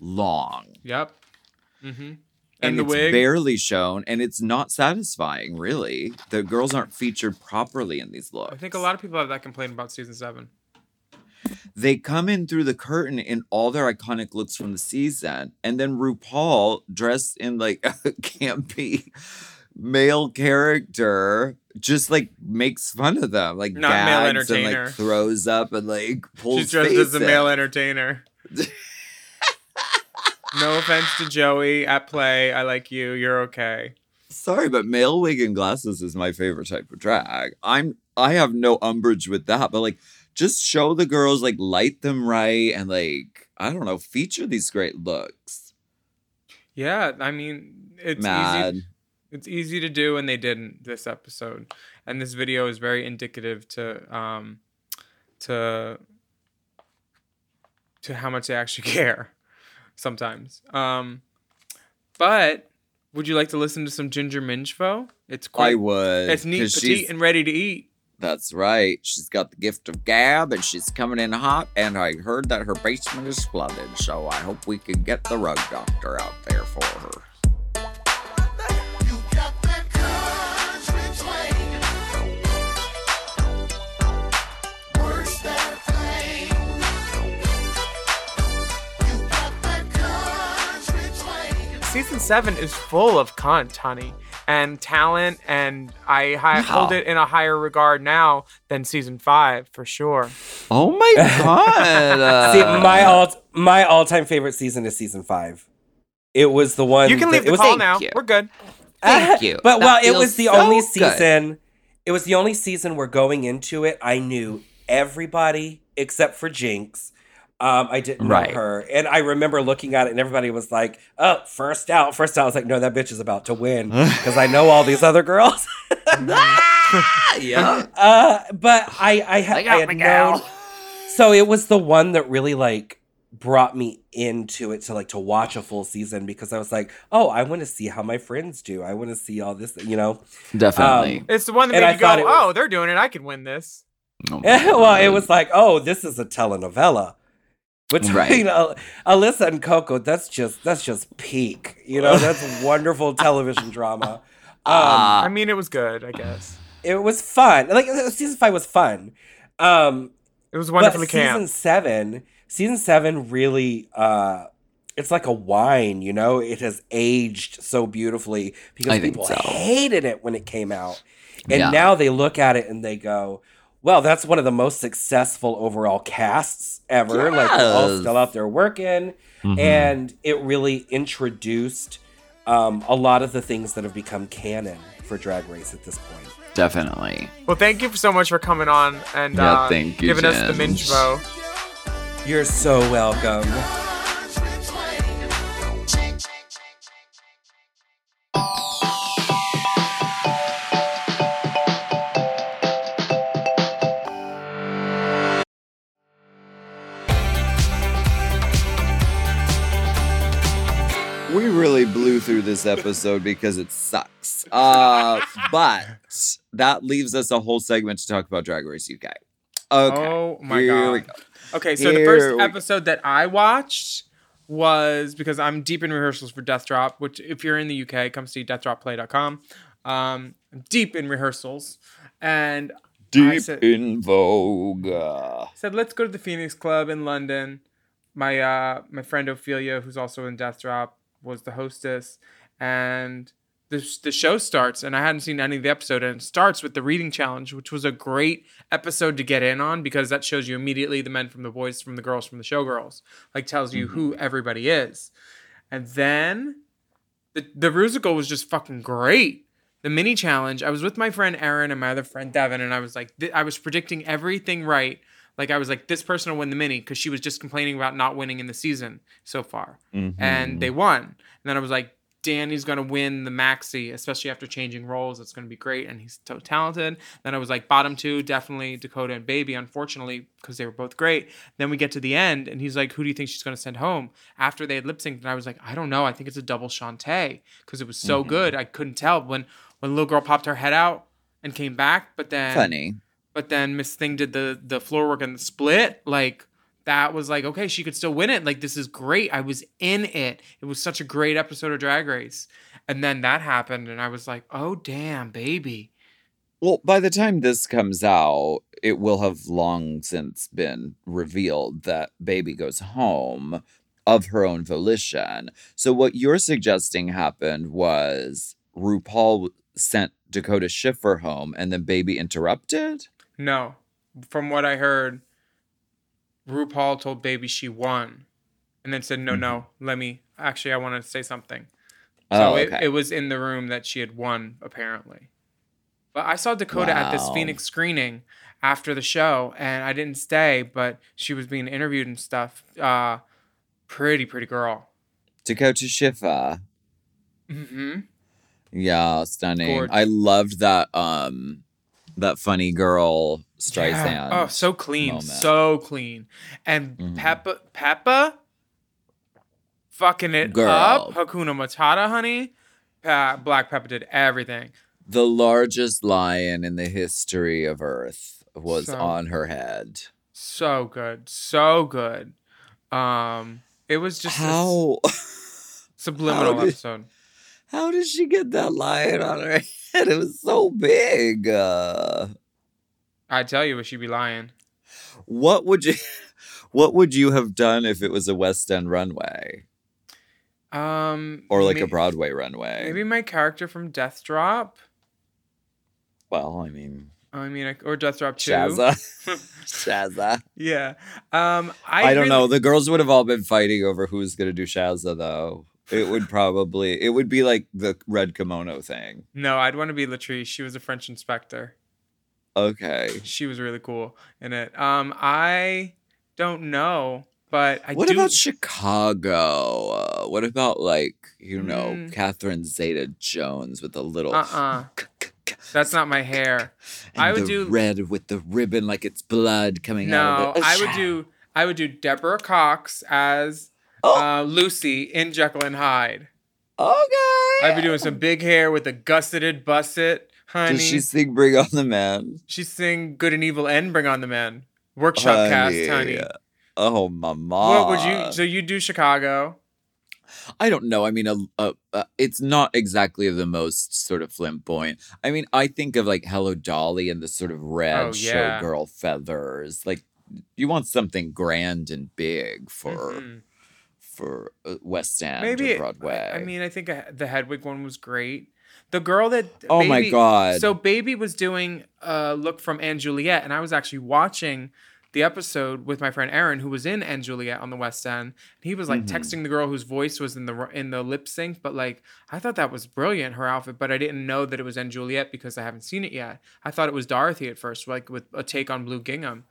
long. Yep. Mm-hmm. And the it's wig? Barely shown. And it's not satisfying, really. The girls aren't featured properly in these looks. I think a lot of people have that complaint about season 7. They come in through the curtain in all their iconic looks from the season. And then RuPaul, dressed in like a campy male character, just like makes fun of them. Like not gags male entertainer. And like throws up and like pulls face. She's dressed as a male entertainer. No offense to Joey at play. I like you. You're okay. Sorry, but male wig and glasses is my favorite type of drag. I have no umbrage with that, but like, just show the girls, like, light them right and, like, I don't know, feature these great looks. Yeah, I mean, it's easy to do, and they didn't this episode. And this video is very indicative to how much they actually care sometimes. But would you like to listen to some Ginger Minj faux? It's quite. I would. It's neat, petite, and ready to eat. That's right. She's got the gift of gab and she's coming in hot. And I heard that her basement is flooded. So I hope we can get the rug doctor out there for her. season 7 is full of cunt, honey, and talent, and I hold it in a higher regard now than season 5 for sure. Oh my god! See, my all-time favorite season is season 5. It was the one. You can leave the call now. We're good. Thank you. But well, it was the only season. It was the only season where going into it, I knew everybody except for Jinx. I didn't know her. And I remember looking at it and everybody was like, oh, first out, first out. I was like, no, that bitch is about to win because I know all these other girls. Yeah. But I had known. So it was the one that really like brought me into it to watch a full season because I was like, oh, I want to see how my friends do. I want to see all this, you know. Definitely. It's the one that made you go, oh, they're doing it. I can win this. Oh well, it was like, oh, this is a telenovela. Between Alyssa and Coco, that's just peak. You know, that's wonderful television drama. I mean, it was good, I guess. It was fun. Like season 5 was fun. It was wonderfully camp. Season seven really it's like a wine, you know. It has aged so beautifully because people hated it when it came out, and now they look at it and they go, well, that's one of the most successful overall casts ever. Yes. Like, they're all still out there working. Mm-hmm. And it really introduced a lot of the things that have become canon for Drag Race at this point. Definitely. Well, thank you so much for coming on and giving us the Minjvo. You're so welcome. We really blew through this episode because it sucks. But that leaves us a whole segment to talk about Drag Race UK. Okay. Oh my God. We go. Okay, so the first episode that I watched was, because I'm deep in rehearsals for Death Drop, which if you're in the UK, come see deathdropplay.com. I'm deep in rehearsals. And in vogue. I said, let's go to the Phoenix Club in London. My friend Ophelia, who's also in Death Drop, was the hostess, and the show starts, and I hadn't seen any of the episode, and it starts with the reading challenge, which was a great episode to get in on because that shows you immediately the men from the boys, from the girls, from the showgirls, like tells you who everybody is. And then the Rusical was just fucking great. The mini challenge, I was with my friend Aaron and my other friend Devin, and I was like, I was predicting everything right. Like, I was like, this person will win the mini because she was just complaining about not winning in the season so far. Mm-hmm. And they won. And then I was like, Danny's going to win the maxi, especially after changing roles. It's going to be great. And he's so talented. Then I was like, bottom two, definitely Dakota and Baby, unfortunately, because they were both great. Then we get to the end, and he's like, who do you think she's going to send home? After they had lip synced, and I was like, I don't know. I think it's a double Shantae because it was so good. I couldn't tell. When little girl popped her head out and came back, but then... Funny. But then Miss Thing did the floor work and the split. Like, that was like, okay, she could still win it. Like, this is great. I was in it. It was such a great episode of Drag Race. And then that happened, and I was like, oh, damn, Baby. Well, by the time this comes out, it will have long since been revealed that Baby goes home of her own volition. So what you're suggesting happened was RuPaul sent Dakota Schiffer home, and then Baby interrupted? No. From what I heard, RuPaul told Baby she won and then said, no, let me... Actually, I want to say something. So it was in the room that she had won, apparently. But I saw Dakota at this Phoenix screening after the show, and I didn't stay, but she was being interviewed and stuff. Pretty girl. Dakota Schiffer. Mm-hmm. Yeah, stunning. Gorgeous. I loved that that Funny Girl Streisand. Yeah. Oh, so clean, moment. So clean. And Peppa fucking it girl. Up. Hakuna Matata, honey. Black Peppa did everything. The largest lion in the history of Earth was on her head. So good. So good. It was just a subliminal episode. How did she get that lion on her head? It was so big. I tell you, would she be lying? What would you have done if it was a West End runway? Or like a Broadway runway. Maybe my character from Death Drop. Well, I mean, or Death Drop 2. Shaza. Yeah. I don't know. The girls would have all been fighting over who's going to do Shaza, though. It would be like the red kimono thing. No, I'd want to be Latrice. She was a French inspector. Okay. She was really cool in it. I don't know, but What about Chicago? What about like, you know, Catherine Zeta-Jones with a little... That's not my hair. And I would do red with the ribbon like it's blood coming out of it. No, I would do Deborah Cox as Lucy in Jekyll and Hyde. Okay. I'd be doing some big hair with a gusseted busset, honey. Does she sing Bring on the Men? She sing Good and Evil and Bring on the Men. Workshop cast, honey. Oh, mama. What would you... So you do Chicago... I don't know. I mean, it's not exactly the most sort of flamboyant. I mean, I think of like Hello Dolly and the sort of red showgirl feathers. Like, you want something grand and big for West End or Broadway. I mean, I think the Hedwig one was great. The girl that my God! So Baby was doing a look from Anne Juliet, and I was actually watching the episode with my friend Aaron, who was in Anne Juliet on the West End, and he was like texting the girl whose voice was in the lip sync. But like, I thought that was brilliant, her outfit, but I didn't know that it was Anne Juliet because I haven't seen it yet. I thought it was Dorothy at first, like with a take on blue gingham,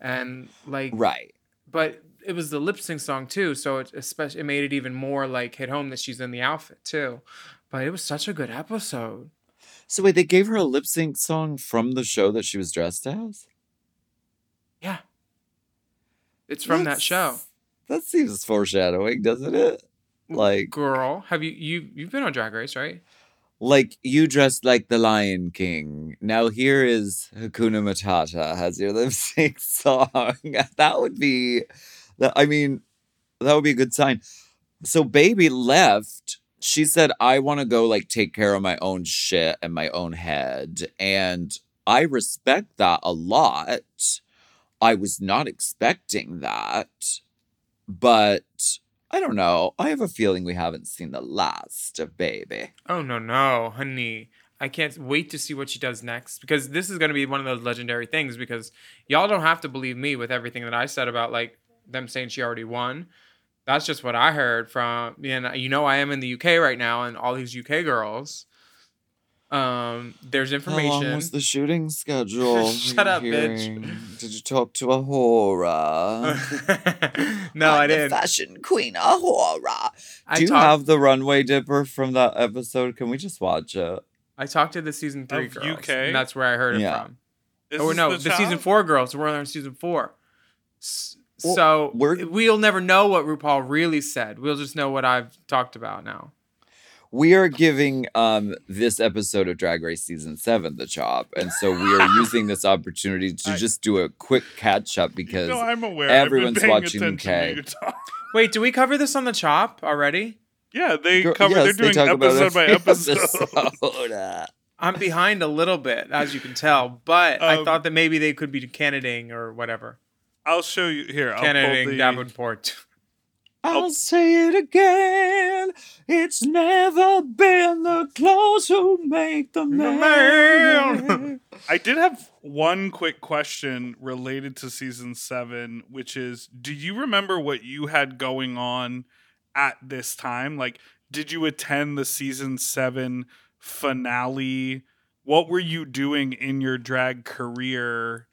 and like right. But it was the lip sync song too, so it made it even more like hit home that she's in the outfit too. But it was such a good episode. So wait, they gave her a lip sync song from the show that she was dressed as? Yeah. It's from that show. That seems foreshadowing, doesn't it? Like, girl, have you've been on Drag Race, right? Like, you dressed like the Lion King. Now here is Hakuna Matata has your lip sync song. That would be a good sign. So Baby left. She said, I want to go like take care of my own shit and my own head. And I respect that a lot. I was not expecting that, but I don't know. I have a feeling we haven't seen the last of Baby. Oh, no, honey. I can't wait to see what she does next, because this is going to be one of those legendary things, because y'all don't have to believe me with everything that I said about like them saying she already won. That's just what I heard from, I am in the UK right now and all these UK girls. There's information. How long was the shooting schedule? Shut up, bitch. Did you talk to a whore? No, I didn't. Fashion queen, a whore. Do you have the runway dipper from that episode? Can we just watch it? I talked to the season 3 of girls. UK? And that's where I heard it from. The season 4 girls. We're on season 4. So we'll never know what RuPaul really said. We'll just know what I've talked about now. We are giving this episode of Drag Race Season 7 the chop. And so we are using this opportunity to just do a quick catch-up because I'm aware. Everyone's watching UK. Wait, do we cover this on the chop already? Yeah, they're doing episode by episode. I'm behind a little bit, as you can tell. But I thought that maybe they could be candidating or whatever. I'll show you. Here, candidating Davenport. I'll say it again. It's never been the clothes who make the man. I did have one quick question related to season 7, which is, do you remember what you had going on at this time? Like, did you attend the season 7 finale? What were you doing in your drag career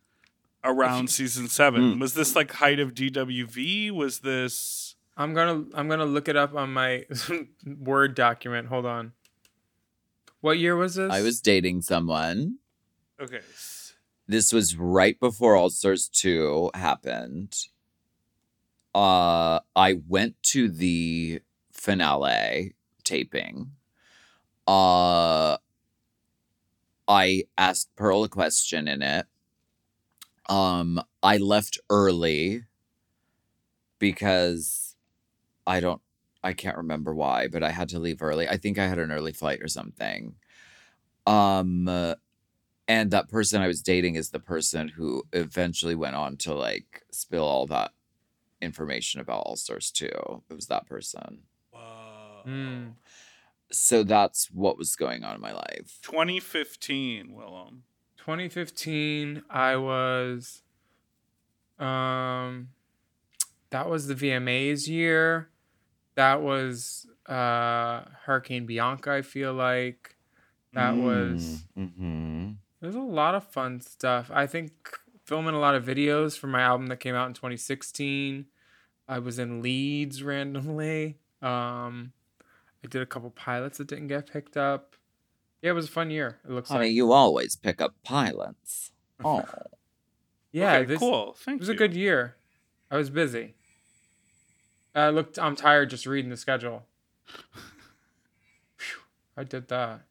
around season 7? Was this like height of DWV? Was this... I'm gonna look it up on my Word document. Hold on. What year was this? I was dating someone. Okay. This was right before All Stars 2 happened. I went to the finale taping. I asked Pearl a question in it. I left early because I can't remember why, but I had to leave early. I think I had an early flight or something. And that person I was dating is the person who eventually went on to like spill all that information about All Stars 2. It was that person. Whoa. Mm. So that's what was going on in my life. 2015, Willem. 2015, I was... that was the VMAs year. That was Hurricane Bianca, I feel like. That was... Mm-hmm. There's a lot of fun stuff. I think filming a lot of videos for my album that came out in 2016. I was in Leeds randomly. I did a couple pilots that didn't get picked up. Yeah, it was a fun year. It looks like you always pick up pilots. Oh, yeah, okay, cool. Thank you. It was a good year. I was busy. I'm tired just reading the schedule. Whew, I did that.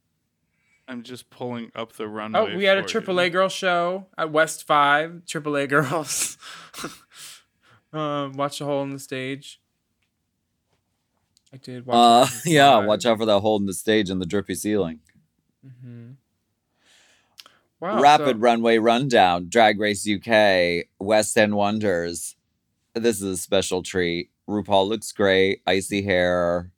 I'm just pulling up the runway. Oh, we had a AAA girl show at West 5. AAA girls. Watch the hole in the stage. I did. Watch out for that hole in the stage and the drippy ceiling. Mm-hmm. Wow, Runway Rundown, Drag Race UK, West End Wonders. This is a special treat. RuPaul looks great. Icy hair.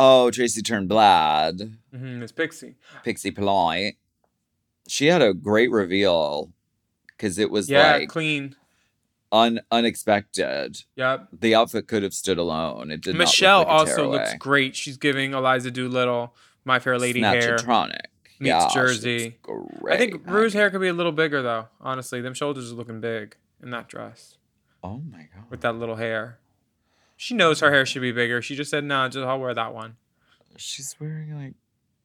Oh, Tracy turned blad. Mm-hmm, it's Pixie. Pixie Polite. She had a great reveal because it was clean. Unexpected. Yep. The outfit could have stood alone. It did Michelle not look like also tearaway. Looks great. She's giving Eliza Doolittle My Fair Lady hair. Meets Jersey. Great. I think Rue's hair could be a little bigger though. Honestly, them shoulders are looking big in that dress. Oh my god. With that little hair. She knows her hair should be bigger. She just said, no, just I'll wear that one. She's wearing, like,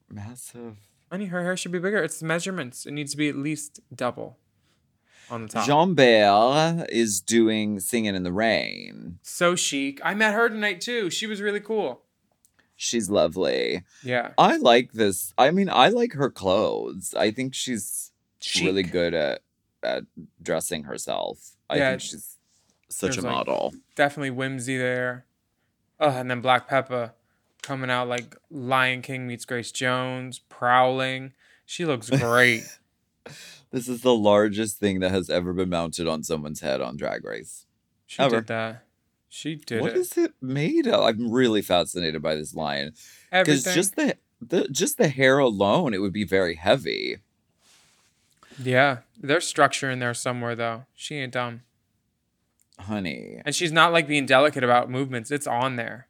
massive... Honey, her hair should be bigger. It's the measurements. It needs to be at least double on the top. Jean-Bert is doing Singing in the Rain. So chic. I met her tonight, too. She was really cool. She's lovely. Yeah. I like this. I mean, I like her clothes. I think she's chic. Really good at dressing herself. I think she's... Such a model. Like, definitely whimsy there. And then Black Peppa coming out like Lion King meets Grace Jones, prowling. She looks great. This is the largest thing that has ever been mounted on someone's head on Drag Race. She did that. She did What is it made of? I'm really fascinated by this lion. Because just the hair alone, it would be very heavy. Yeah. There's structure in there somewhere, though. She ain't dumb. Honey. And she's not like being delicate about movements. It's on there.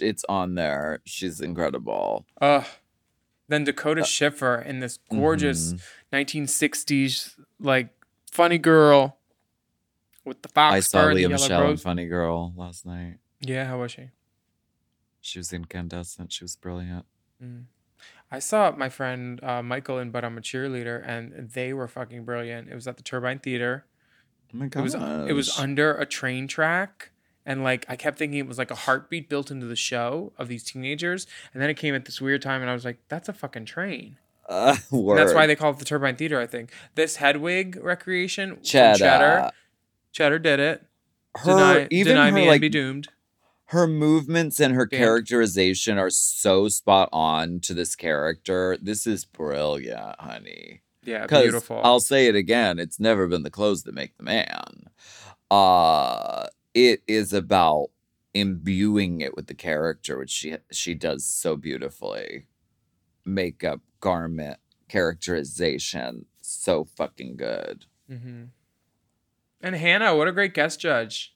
It's on there. She's incredible. Then Dakota Schiffer in this gorgeous 1960s like Funny Girl with the fox. I saw Leah Michele in Funny Girl last night. Yeah, how was she? She was incandescent. She was brilliant. Mm. I saw my friend Michael in But I'm a Cheerleader, and they were fucking brilliant. It was at the Turbine Theater. Oh my gosh. It was under a train track, and like I kept thinking it was like a heartbeat built into the show of these teenagers, and then it came at this weird time, and I was like, "That's a fucking train." That's why they call it the Turbine Theater, I think. This Hedwig recreation, Cheddar did it. Be doomed. Her movements and her characterization are so spot on to this character. This is brilliant, honey. Yeah, beautiful. I'll say it again. It's never been the clothes that make the man. It is about imbuing it with the character, which she does so beautifully. Makeup, garment, characterization. So fucking good. Mm-hmm. And Hannah, what a great guest judge.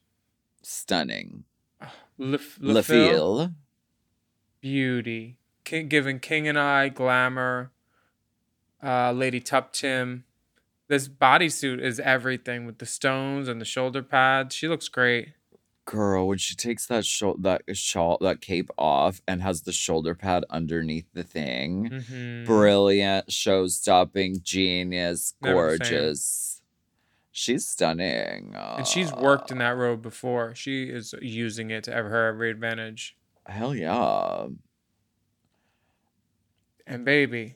Stunning. LaFille. Beauty. Giving King and I glamour. Lady Tuptim. This bodysuit is everything with the stones and the shoulder pads. She looks great. Girl, when she takes that cape off and has the shoulder pad underneath the thing. Mm-hmm. Brilliant, show-stopping, genius, gorgeous. She's stunning. And she's worked in that robe before. She is using it to her every advantage. Hell yeah. And baby...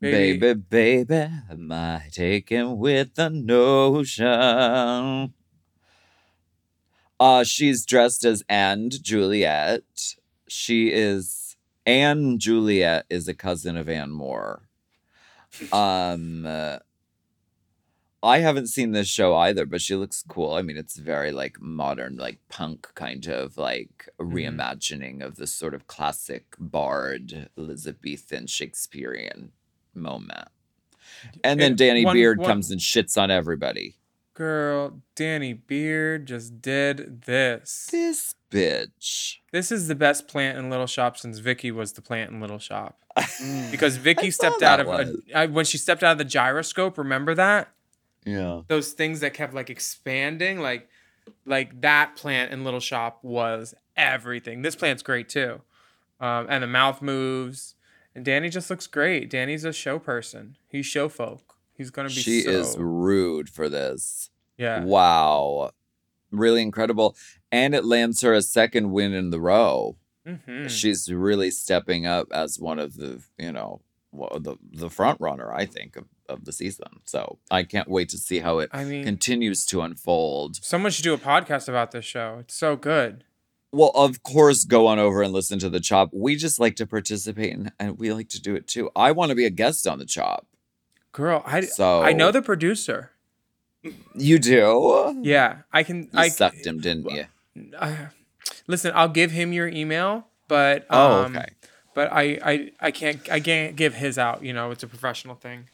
Baby, am I taken with the notion? She's dressed as Juliet. Anne Juliet is a cousin of Anne Moore. I haven't seen this show either, but she looks cool. I mean, it's very like modern, like punk kind of like reimagining of the sort of classic bard Elizabethan Shakespearean moment. And then Danny Beard comes and shits on everybody. Girl, Danny Beard just did this. This bitch. This is the best plant in Little Shop since Vicky was the plant in Little Shop. Because Vicky stepped out of when she stepped out of the gyroscope, remember that? Yeah. Those things that kept like expanding, like that plant in Little Shop was everything. This plant's great too. And the mouth moves. And Danny just looks great. Danny's a show person. He's show folk. He's going to be She is rude for this. Yeah. Wow. Really incredible. And it lands her a second win in the row. Mm-hmm. She's really stepping up as one of the, you know, the front runner, I think, of the season. So I can't wait to see how it continues to unfold. Someone should do a podcast about this show. It's so good. Well, of course, go on over and listen to The Chop. We just like to participate, and we like to do it, too. I want to be a guest on The Chop. Girl, I know the producer. You do? Yeah. I sucked him, didn't you? Listen, I'll give him your email, but okay. But I can't give his out. You know, it's a professional thing.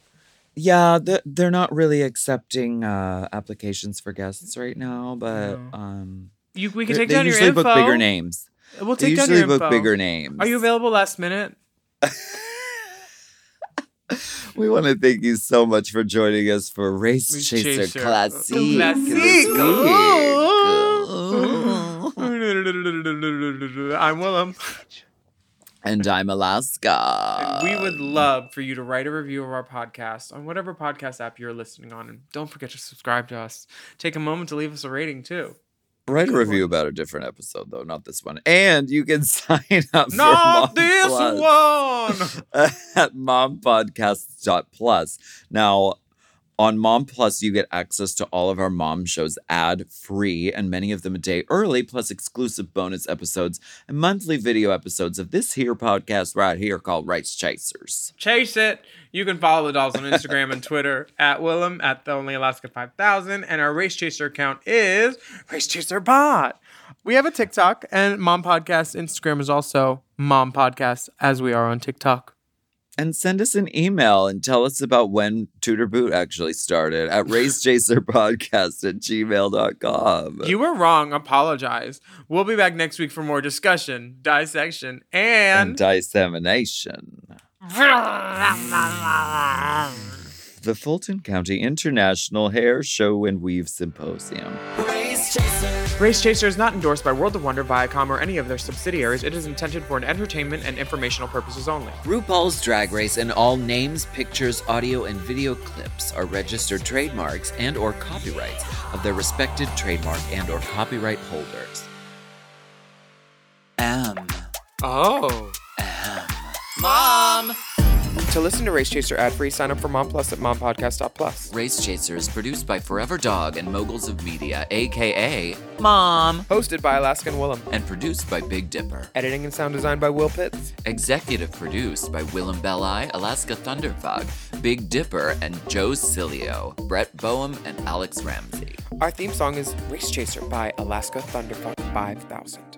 Yeah, they're not really accepting applications for guests right now, but... No. We can take down your info. They usually book bigger names. We'll take down your info. They usually book bigger names. Are you available last minute? We want to thank you so much for joining us for Race Chaser Classique. I'm Willem. And I'm Alaska. And we would love for you to write a review of our podcast on whatever podcast app you're listening on. And don't forget to subscribe to us. Take a moment to leave us a rating, too. Write a review about a different episode, though, not this one. And you can sign up for Mom Plus at mompodcasts.plus. Now, on Mom Plus, you get access to all of our mom shows ad-free, and many of them a day early, plus exclusive bonus episodes and monthly video episodes of this here podcast right here called Race Chasers. Chase it! You can follow the dolls on Instagram and Twitter at Willem at the Only Alaska 5000, and our Race Chaser account is Race Chaser Pod. We have a TikTok and Mom Podcast. Instagram is also Mom Podcast, as we are on TikTok. And send us an email and tell us about when Tudor Boot actually started at racechaserpodcast@gmail.com. You were wrong. Apologize. We'll be back next week for more discussion, dissection, and dissemination. The Fulton County International Hair Show and Weave Symposium. Race Chaser. Race Chaser is not endorsed by World of Wonder, Viacom, or any of their subsidiaries. It is intended for an entertainment and informational purposes only. RuPaul's Drag Race and all names, pictures, audio, and video clips are registered trademarks and or copyrights of their respected trademark and or copyright holders. Mom! To listen to Race Chaser ad-free, sign up for Mom Plus at mompodcast.plus. Race Chaser is produced by Forever Dog and Moguls of Media, a.k.a. Mom. Hosted by Alaskan Willem. And produced by Big Dipper. Editing and sound design by Will Pitts. Executive produced by Willem Belli, Alaska Thunderfog, Big Dipper, and Joe Cilio, Brett Boehm, and Alex Ramsey. Our theme song is Race Chaser by Alaska Thunderfog 5000.